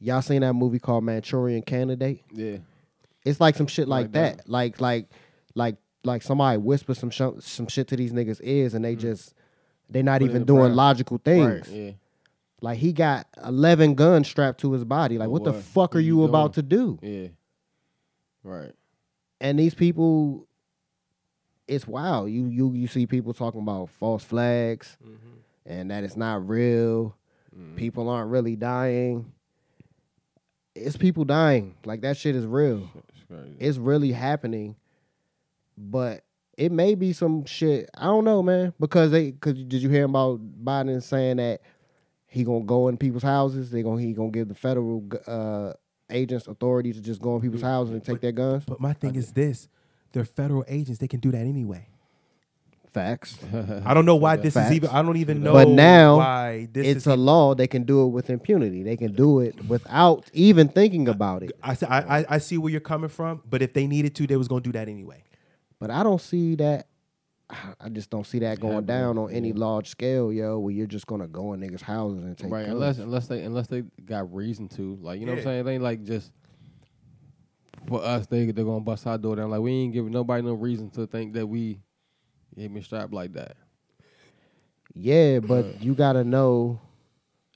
Y'all seen that movie called Manchurian Candidate? Yeah. It's like some shit like, like that. that. Like like like like somebody whispers some sh- some shit to these niggas' ears and they mm-hmm. just they not Put even doing brown. logical things. Right. Yeah. Like, he got eleven guns strapped to his body. Like, oh, what boy. the fuck are what you, you about to do? Yeah. Right. And these people, it's wild. You you you see people talking about false flags mm-hmm. and that it's not real. Mm. People aren't really dying. It's people dying. Like, that shit is real. It's crazy. It's really happening. But it may be some shit. I don't know, man. Because they, cause did you hear about Biden saying that he gonna go in people's houses? They gonna he gonna give the federal uh, agents authority to just go in people's houses and take but, their guns. But my thing is this: they're federal agents. They can do that anyway. Facts. I don't know why this Facts. is even. I don't even know. But now why this it's is a even. law. They can do it with impunity. They can do it without even thinking about it. I I, I, I see where you're coming from, but if they needed to, they was gonna do that anyway. But I don't see that. I just don't see that going down on any large scale, yo. Where you're just gonna go in niggas' houses and take right, guns. unless unless they unless they got reason to, like you know yeah. what I'm saying. They like just for us, they they're gonna bust our door down. Like we ain't giving nobody no reason to think that we ain't been strapped like that. Yeah, but you gotta know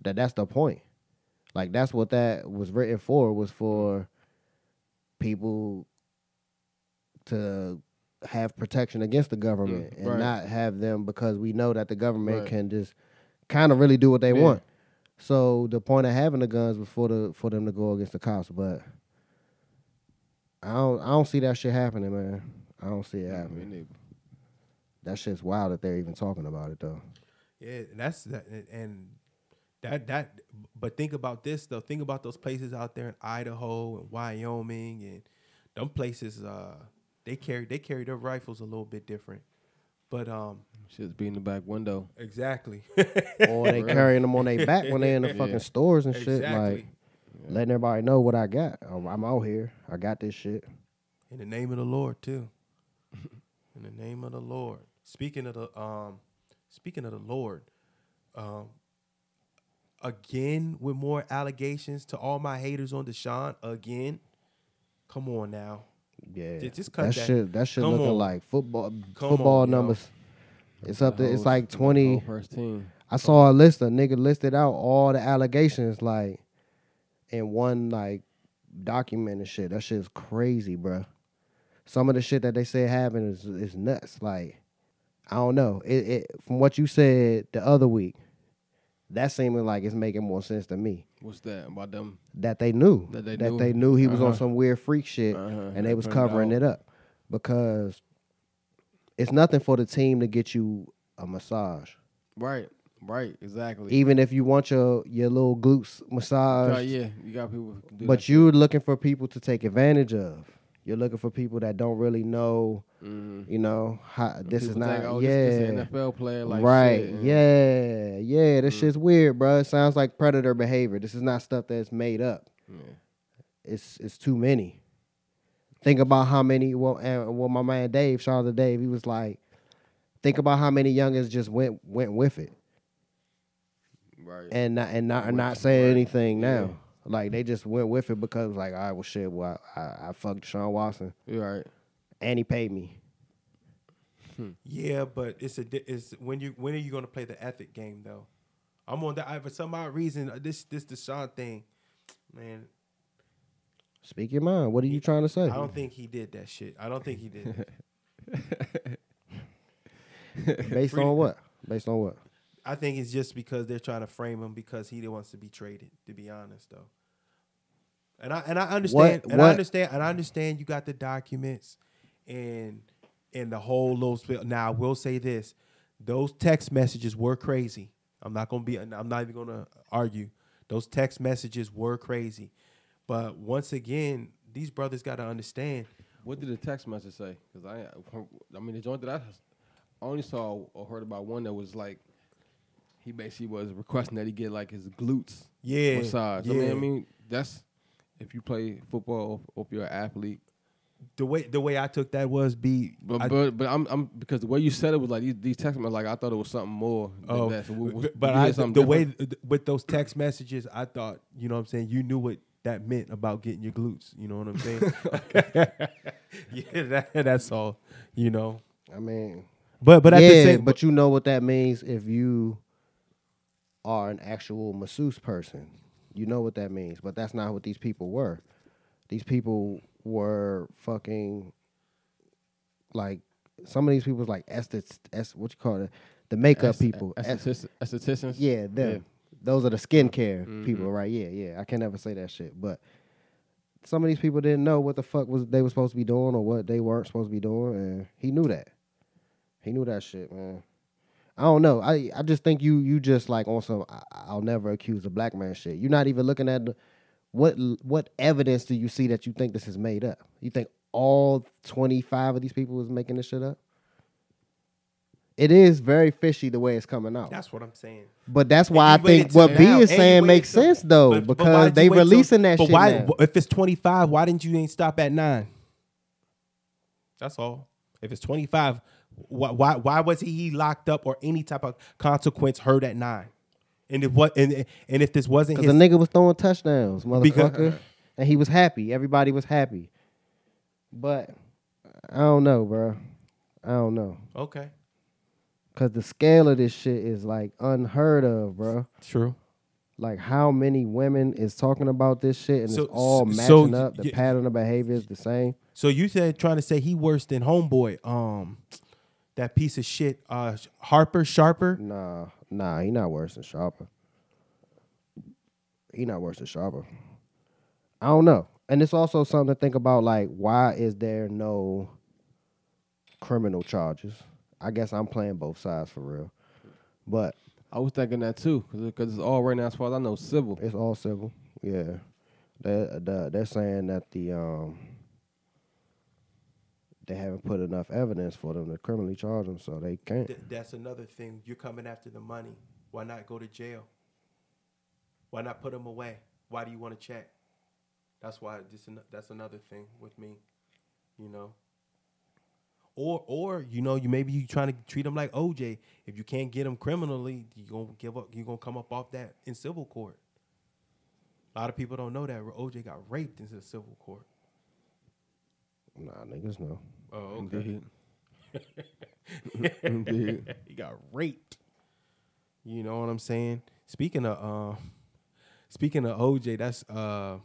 that that's the point. Like that's what that was written for was for people to have protection against the government mm, and right. not have them because we know that the government right. can just kind of really do what they yeah. want. So the point of having the guns was for the for them to go against the cops, but I don't I don't see that shit happening, man. I don't see it happening. That shit's wild that they're even talking about it though. Yeah, that's that and that that but think about this though. Think about those places out there in Idaho and Wyoming and them places uh They carry they carry their rifles a little bit different, but um, shit's be in the back window. Exactly. Or they carrying them on their back when they in the fucking yeah. stores and exactly. shit, like yeah. letting everybody know what I got. I'm, I'm out here. I got this shit. In the name of the Lord too. In the name of the Lord. Speaking of the um, speaking of the Lord, um, again with more allegations to all my haters on Deshaun again. Come on now. Yeah, just, just cut that, that shit. That shit Come looking on. like football. Come football on, numbers. Yo. It's up to. It's like twenty. I saw a list. A nigga listed out all the allegations like in one like document and shit. That shit is crazy, bro. Some of the shit that they said happened is is nuts. Like I don't know. It, it from what you said the other week. That seeming like it's making more sense to me. What's that about them? That they knew. That they, that knew. they knew he was uh-huh. on some weird freak shit uh-huh. and they was covering it, it up. Because it's nothing for the team to get you a massage. Right, right, exactly. Even if you want your, your little glutes massage. Uh, yeah, you got people who do But you're too. looking for people to take advantage of. You're looking for people that don't really know, mm. you know, how, this people is not, think, oh, yeah. This, this N F L player, like Right, shit. yeah, yeah, this mm. shit's weird, bro. It sounds like predator behavior. This is not stuff that's made up. Yeah. It's it's too many. Think about how many, well, and, well, my man Dave, shout out to Dave, he was like, think about how many youngins just went went with it. Right. And not, and not, not saying right. anything now. Yeah. Like, they just went with it because, like, all right, well, shit, well, I, I, I fucked Deshaun Watson. You're right. And he paid me. Hmm. Yeah, but it's a, it's when you when are you going to play the ethic game, though? I'm on that. For some odd reason, this this Deshaun thing, man. Speak your mind. What are he, you trying to say? I don't think he did that shit. I don't think he did that. Based Freedom. on what? Based on what? I think it's just because they're trying to frame him because he wants to be traded. To be honest, though, and I and I understand, what, and what? I understand, and I understand. You got the documents, and and the whole little spill. Now I will say this: those text messages were crazy. I'm not gonna be. I'm not even gonna argue. Those text messages were crazy, but once again, these brothers got to understand. What did the text message say? Because I, I mean, the joint that I only saw or heard about one that was like. He basically was requesting that he get like his glutes yeah, massage. Yeah. I mean, I mean, that's if you play football or if you're an athlete. The way the way I took that was be, but I, but, but I'm I'm because the way you said it was like these, these text messages. Like I thought it was something more. Than oh, that. So we, we, but we I, the different. way with those text messages, I thought you know what I'm saying. You knew what that meant about getting your glutes. You know what I'm saying? yeah, that, that's all. You know. I mean, but but yeah, I just say, but you know what that means if you. are an actual masseuse person. You know what that means, but that's not what these people were. These people were fucking, like, some of these people was like, estet- est- what you call it, the makeup people. Estheticians? Yeah, them. Those are the skincare people, right? Yeah, yeah. I can't ever say that shit, but some of these people didn't know what the fuck was they were supposed to be doing or what they weren't supposed to be doing, and he knew that. He knew that shit, man. I don't know. I, I just think you you just like on some I, I'll never accuse a black man shit. You're not even looking at the, what what evidence do you see that you think this is made up? You think all twenty-five of these people is making this shit up? It is very fishy the way it's coming out. That's what I'm saying. But that's why I think what B is saying makes sense, though, because they releasing that shit now. But why, if it's twenty-five, why didn't you ain't stop at nine? That's all. If it's twenty-five, why why, why was he, he locked up or any type of consequence heard at nine? And if what and and if this wasn't his, because the nigga was throwing touchdowns, motherfucker, and he was happy. Everybody was happy. But I don't know, bro. I don't know. Okay. Because the scale of this shit is, like, unheard of, bro. True. Like, how many women is talking about this shit and so, it's all matching so, up? The yeah. pattern of behavior is the same. So you said trying to say he worse than homeboy, um, that piece of shit, uh, Harper, Sharper? Nah, nah, he not worse than Sharper. He not worse than Sharper. I don't know. And it's also something to think about, like, why is there no criminal charges? I guess I'm playing both sides for real. But I was thinking that too, because it's all right now, as far as I know, civil. It's all civil, yeah. They're, they're saying that the um, they haven't put enough evidence for them to criminally charge them, so they can't. Th- that's another thing. You're coming after the money. Why not go to jail? Why not put them away? Why do you want to check? That's why. This, that's another thing with me, you know. Or, or you know, you maybe you trying to treat them like O J. If you can't get them criminally, you gonna give up. You gonna come up off that in civil court. A lot of people don't know that O J got raped into the civil court. Nah, niggas know. Oh, okay. Indeed. He got raped. You know what I'm saying? Speaking of, uh, speaking of O J, that's uh,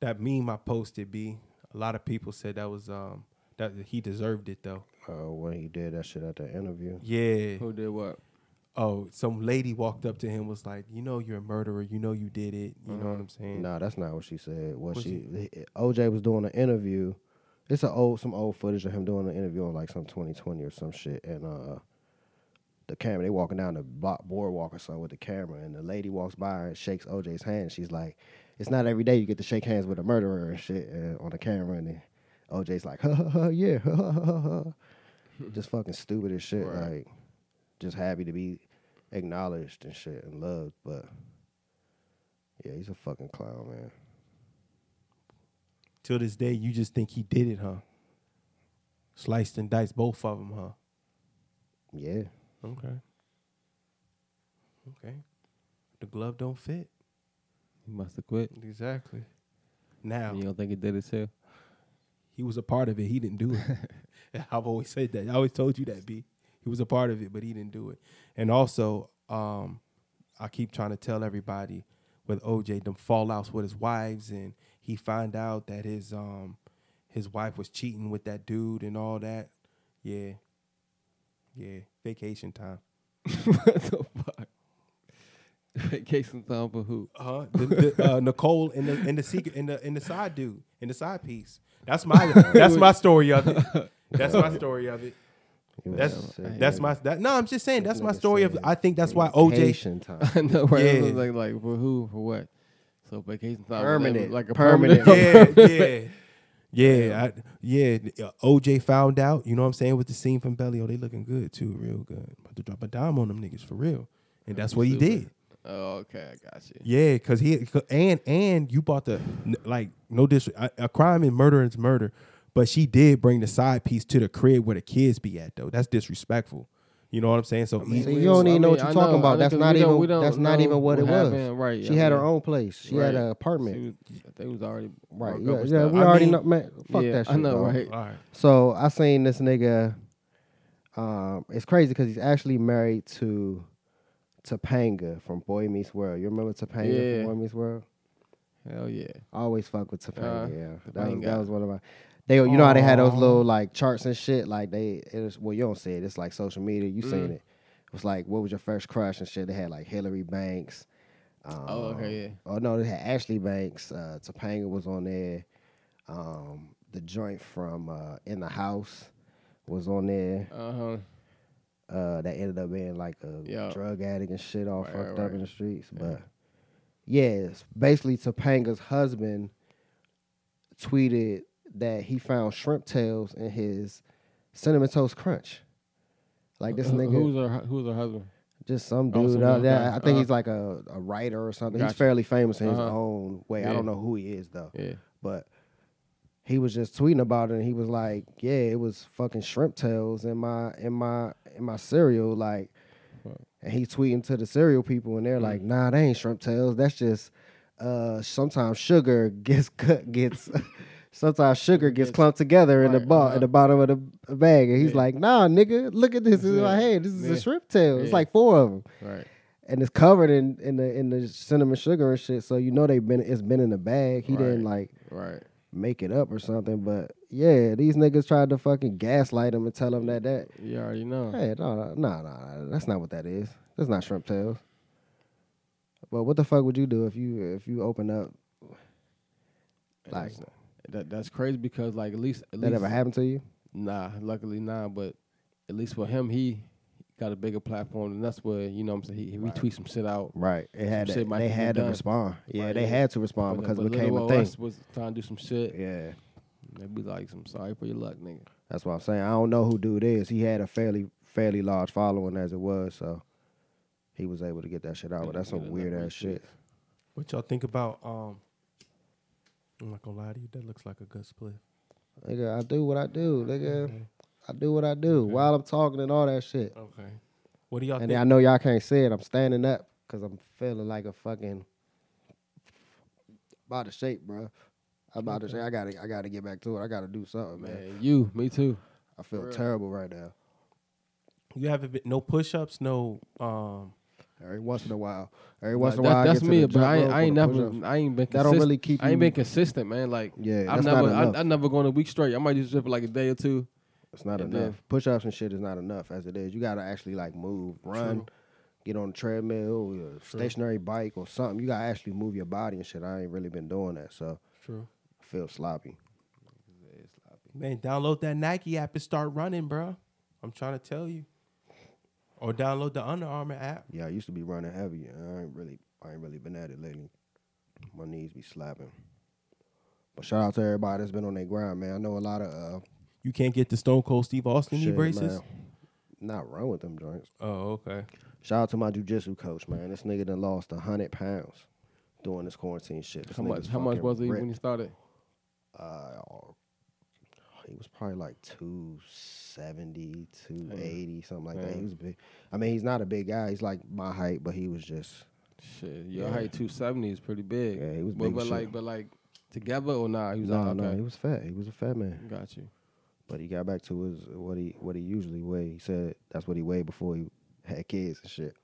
that meme I posted. B. A lot of people said that was um. That he deserved it though. Oh, uh, when he did that shit at the interview. Yeah. Who did what? Oh, some lady walked up to him, was like, "You know, you're a murderer. You know, you did it. You uh-huh. know what I'm saying?" Nah, that's not what she said. What, what she it? O J was doing an interview. It's a old some old footage of him doing an interview on like some twenty twenty or some shit, and uh, the camera they walking down the block boardwalk or something with the camera, and the lady walks by and shakes O J's hand. She's like, "It's not every day you get to shake hands with a murderer and shit uh, on the camera," and then O J's like, ha, ha, ha, yeah, ha, ha, ha, ha. Just fucking stupid as shit. Right. Like, just happy to be acknowledged and shit and loved. But, yeah, he's a fucking clown, man. Till this day, you just think he did it, huh? Sliced and diced both of them, huh? Yeah. Okay. Okay. The glove don't fit. He must have quit. Exactly. Now. And you don't think he did it, too? He was a part of it. He didn't do it. I've always said that. I always told you that, B. He was a part of it, but he didn't do it. And also, um, I keep trying to tell everybody with O J, them fallouts with his wives, and he find out that his um, his wife was cheating with that dude and all that. Yeah. Yeah. Vacation time. What the fuck? Vacation time for who? Uh-huh. The, the, uh, Nicole and the and the secret and the and the side dude and the side piece. That's my that's my story of it. That's my story of it. That's that's my that, no. I'm just saying that's my story of. I think that's why O J. I know, right? Yeah. Like like for who for what? So vacation time permanent like a permanent. permanent. Yeah yeah yeah I, yeah. O J found out. You know what I'm saying with the scene from Belly. Oh, they looking good too, real good. About to drop a dime on them niggas for real, and that's what he did. Oh, okay, I got you. Yeah, because he and and you bought the like no disrespect. A crime and murder is murder, but she did bring the side piece to the crib where the kids be at though. That's disrespectful. You know what I'm saying? So I mean, you don't even I mean, know what you're I talking know. about. I mean, that's not even that's not even what, what it was. Happened, right? She I had mean, her own place. She right. had an apartment. Was, I think it was already right. Yeah, yeah we I already mean, know. Man, fuck yeah, that shit. I know, right? All right. So I seen this nigga. Um, it's crazy because he's actually married to Topanga from Boy Meets World. You remember Topanga yeah. from Boy Meets World? Hell yeah. I always fuck with Topanga, uh, yeah. That was, that was one of my... They, You Aww. know how they had those little, like, charts and shit? Like, they... It was, well, you don't see it. It's, like, social media. You mm. seen it. It was, like, what was your first crush and shit? They had, like, Hillary Banks. Um, oh, okay, yeah. Oh, no, they had Ashley Banks. Uh, Topanga was on there. Um, the joint from uh, In the House was on there. Uh-huh. Uh, that ended up being, like, a Yo. drug addict and shit all right, fucked right, up right. in the streets. Yeah. But... Yes, basically Topanga's husband tweeted that he found shrimp tails in his Cinnamon Toast Crunch. Like this uh, nigga. Who's her, who's her husband? Just some dude. Oh, some out there. I think uh, he's like a, a writer or something. Gotcha. He's fairly famous in his uh-huh. own way. Yeah. I don't know who he is, though. Yeah. But he was just tweeting about it, and he was like, yeah, it was fucking shrimp tails in my in my, in my cereal, like... And he's tweeting to the cereal people, and they're mm-hmm. like, nah, they ain't shrimp tails. That's just uh, sometimes sugar gets cut, gets sometimes sugar gets clumped together right, in the ball, uh, in the bottom of the bag. And he's yeah. like, nah, nigga, look at this. He's yeah. like, hey, this is yeah. a shrimp tail. Yeah. It's like four of them. Right. And it's covered in, in the in the cinnamon sugar and shit. So you know they've been it's been in the bag. He right. didn't like right. make it up or something, but yeah, these niggas tried to fucking gaslight him and tell him that that. You already know. Hey, no, no, no, no, that's not what that is. That's not shrimp tails. But what the fuck would you do if you if you open up? Like that's, that, that's crazy because like at least, at that least, ever happened to you? Nah, luckily nah. But at least for him, he got a bigger platform, and that's where you know what I'm saying he, he retweet right. some shit out. Right. It had to, they had to done. respond. Yeah, right. they had to respond but, because but it became a thing. Was trying to do some shit. Yeah. They'd be like, I'm sorry for your luck, nigga. That's what I'm saying. I don't know who dude is. He had a fairly fairly large following as it was, so he was able to get that shit out. But that's some weird-ass shit. What y'all think about, um, I'm not gonna lie to you, that looks like a good split. Nigga, I do what I do, nigga. Okay. I do what I do okay. while I'm talking and all that shit. Okay. What do y'all and think? And I know y'all can't say it. I'm standing up because I'm feeling like a fucking, about to shake, bro. I'm about to say I gotta I gotta get back to it. I gotta do something, man. man. You, me too. I feel Real. terrible right now. You haven't been, no push-ups, no. Um, every once in a while, every once in a while. That's me, but I ain't, I ain't never, I ain't been. That don't really keep. I ain't been consistent, man. Like yeah, I'm never, I, I never going a week straight. I might just do it for like a day or two. It's not enough. Push-ups and shit is not enough as it is. You gotta actually like move, run, True. get on the treadmill, or stationary bike or something. You gotta actually move your body and shit. I ain't really been doing that, so. True. Feel sloppy. Man, download that Nike app and start running, bro. I'm trying to tell you. Or download the Under Armour app. Yeah, I used to be running heavy. I ain't really, I ain't really been at it lately. My knees be slapping. But shout out to everybody that's been on their grind, man. I know a lot of. Uh, you can't get the Stone Cold Steve Austin knee braces. Man. Not run with them joints. Oh, okay. Shout out to my jiu-jitsu coach, man. This nigga done lost a hundred pounds doing this quarantine shit. This how much? How much was he when you started? Uh, he was probably like two seventy, two eighty, something like Damn. that. He was big. I mean, he's not a big guy. He's like my height, but he was just shit. Your yeah. height two seventy is pretty big. Yeah, he was big. But, but like, but like together or nah? He was nah, like, okay. nah. He was fat. He was a fat man. Got you. But he got back to his what he what he usually weighed. He said that's what he weighed before he had kids and shit.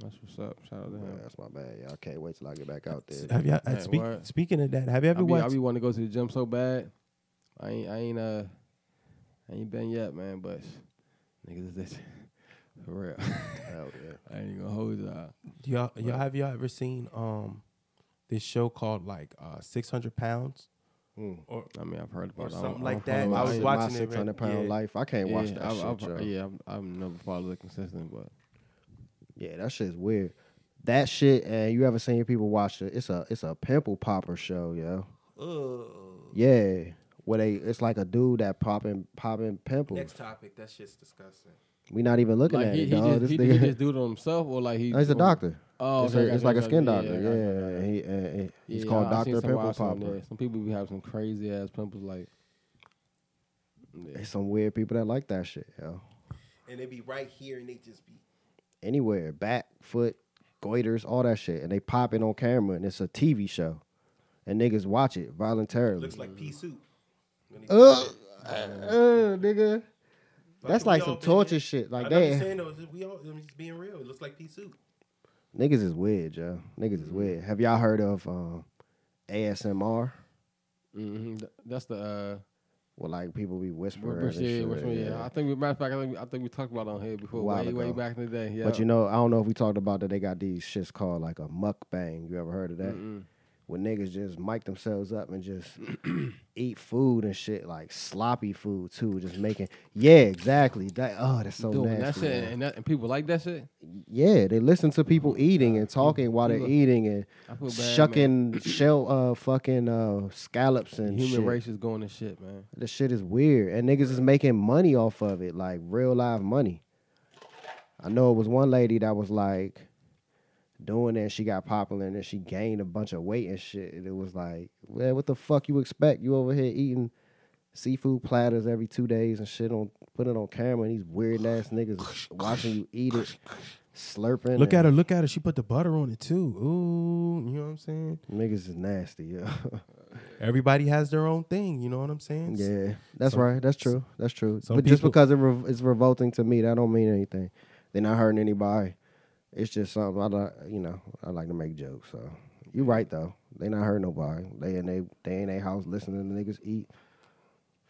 That's what's up. Shout out to him. That's my bad. Y'all can't wait till I get back out there. Have y'all, uh, speak, speaking of that, have you ever I be, watched? I be wanting to go to the gym so bad. I ain't, I ain't, uh, I ain't been yet, man. But niggas is this for real. Hell yeah. I ain't gonna hold y'all. Y'all, y'all, have y'all ever seen um this show called like uh six hundred pounds? Mm. Or I mean, I've heard about or something like that. I was watching it. six hundred pound yeah. life. I can't yeah, watch that I've, shit. I've, yeah, I've never followed it consistent, but. Yeah, that shit's weird. That shit, and you ever seen people watch it? It's a it's a pimple popper show, yo. Ugh. Yeah, where they it's like a dude that popping popping pimples. Next topic. That shit's disgusting. We not even looking like at he, it, dog. He, he, he just do it on himself, or like he? No, he's a doctor. Oh, it's, okay, a, it's gotcha, like a skin yeah, doctor. Yeah, yeah. He, uh, he, he's yeah, called yeah, Doctor Pimple Popper. Yeah. Some people be having some crazy ass pimples, like. Yeah. There's some weird people that like that shit, yo. And they be right here, and they just be. Anywhere, back, foot, goiters, all that shit. And they pop it on camera, and it's a T V show. And niggas watch it voluntarily. Looks like pea soup. Uh, uh, uh, nigga. Like, that's like some torture in, shit. Like that. I'm saying though, we all I'm just being real. It looks like pea soup. Niggas is weird, yo. Niggas is weird. Have y'all heard of um, A S M R? Mm-hmm. That's the. Uh, well, like people be whispering. Whisper, yeah, whisper, yeah. yeah. I think, matter of fact, I think, I think we talked about it on here before, way, way back in the day. Yeah. But you know, I don't know if we talked about that. They got these shits called like a mukbang. You ever heard of that? Mm-hmm. Where niggas just mic themselves up and just eat food and shit, like sloppy food too, just making, yeah, exactly. That, oh, that's so Doing nasty. That shit, and, that, and people like that shit? Yeah, they listen to people eating and talking while they're eating and shucking bad, shell, uh, fucking uh, scallops and Human shit. Human race is going to shit, man. This shit is weird. And niggas is making money off of it, like real live money. I know it was one lady that was like, doing that, she got popular and then she gained a bunch of weight and shit. And it was like, well, what the fuck you expect? You over here eating seafood platters every two days and shit on putting it on camera and these weird ass niggas watching you eat it, slurping. Look at her, look at her. She put the butter on it too. Ooh, you know what I'm saying? Niggas is nasty, yeah. Everybody has their own thing, you know what I'm saying? Yeah, that's some, right. That's true. That's true. But people, just because it re- it's revolting to me, that don't mean anything. They're not hurting anybody. It's just something I like, you know, I like to make jokes. So you're right though. They not hurt nobody. They in they they in their house listening to niggas eat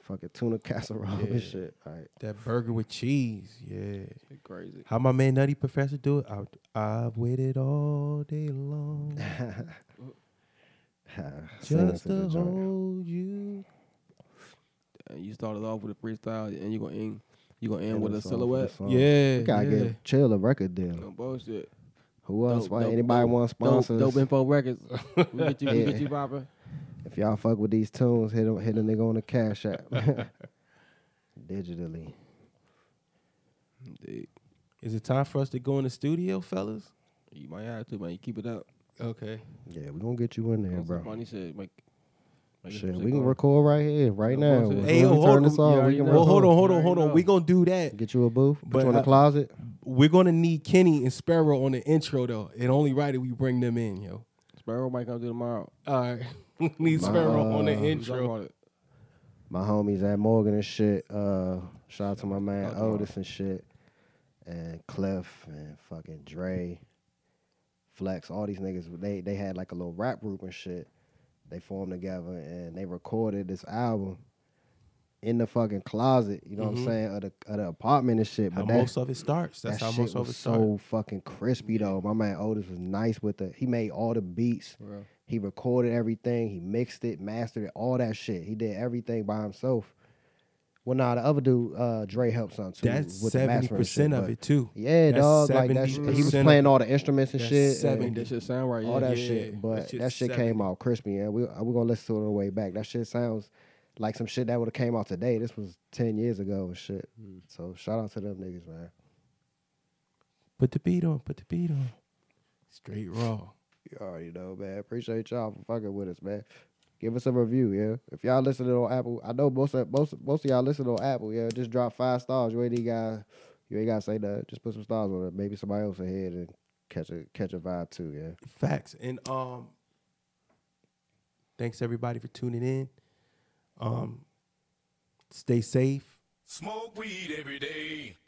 fucking tuna casserole yeah. and shit. Right. That burger with cheese, yeah. It's crazy. How my man Nutty Professor do it? I, I've waited all day long just to hold you. You started off with a freestyle and you gonna end. You gonna end and with a silhouette? Yeah. We gotta yeah. get Chill a record deal. No bullshit. Who else? Dope, dope, anybody dope, want sponsors? Dope, dope Info Records. We get you, yeah. we get you, Robert. If y'all fuck with these tunes, hit, hit a nigga on the Cash App. Digitally. Indeed. Is it time for us to go in the studio, fellas? You might have to, man. You keep it up. Okay. Yeah, we gonna get you in there, bro. Funny shit, Mike. Shit, we can record right here, right now. Hey, yo, hold, on. On. We can well, hold on, hold on, hold on. We're going to do that. Get you a booth, put but you in the closet. We're going to need Kenny and Sparrow on the intro, though. It only right if we bring them in, yo. Sparrow might come do tomorrow. All right. We need my, Sparrow uh, on the intro. My homies at Morgan and shit. Uh, shout out to my man oh, Otis and shit. And Cliff and fucking Dre. Flex, all these niggas, they, they had like a little rap group and shit. They formed together and they recorded this album in the fucking closet, you know mm-hmm. what I'm saying, of the, of the apartment and shit. But how that, most of it starts. That's that how most of it starts. That shit was so fucking crispy, yeah. though. My man Otis was nice with the, he made all the beats. Real. He recorded everything. He mixed it, mastered it, all that shit. He did everything by himself. Well, nah, the other dude, uh, Dre helped some too. That's with seventy percent the shit, of it too. Yeah, that's dog. Like that shit. He was playing all the instruments and that's shit. seventy That shit sound right. All yeah, that yeah, shit. But that shit seventy came out crispy, and we we're gonna listen to it on the way back. That shit sounds like some shit that would have came out today. This was ten years ago and shit. Mm. So shout out to them niggas, man. Put the beat on. Put the beat on. Straight raw. You already know, man. Appreciate y'all for fucking with us, man. Give us a review, yeah. If y'all listening on Apple, I know most of most most of y'all listening on Apple, yeah. Just drop five stars. You ain't got you ain't got to say nothing. Just put some stars on it. Maybe somebody else ahead and catch a catch a vibe too, yeah. Facts. And um, thanks everybody for tuning in. Um, stay safe. Smoke weed every day.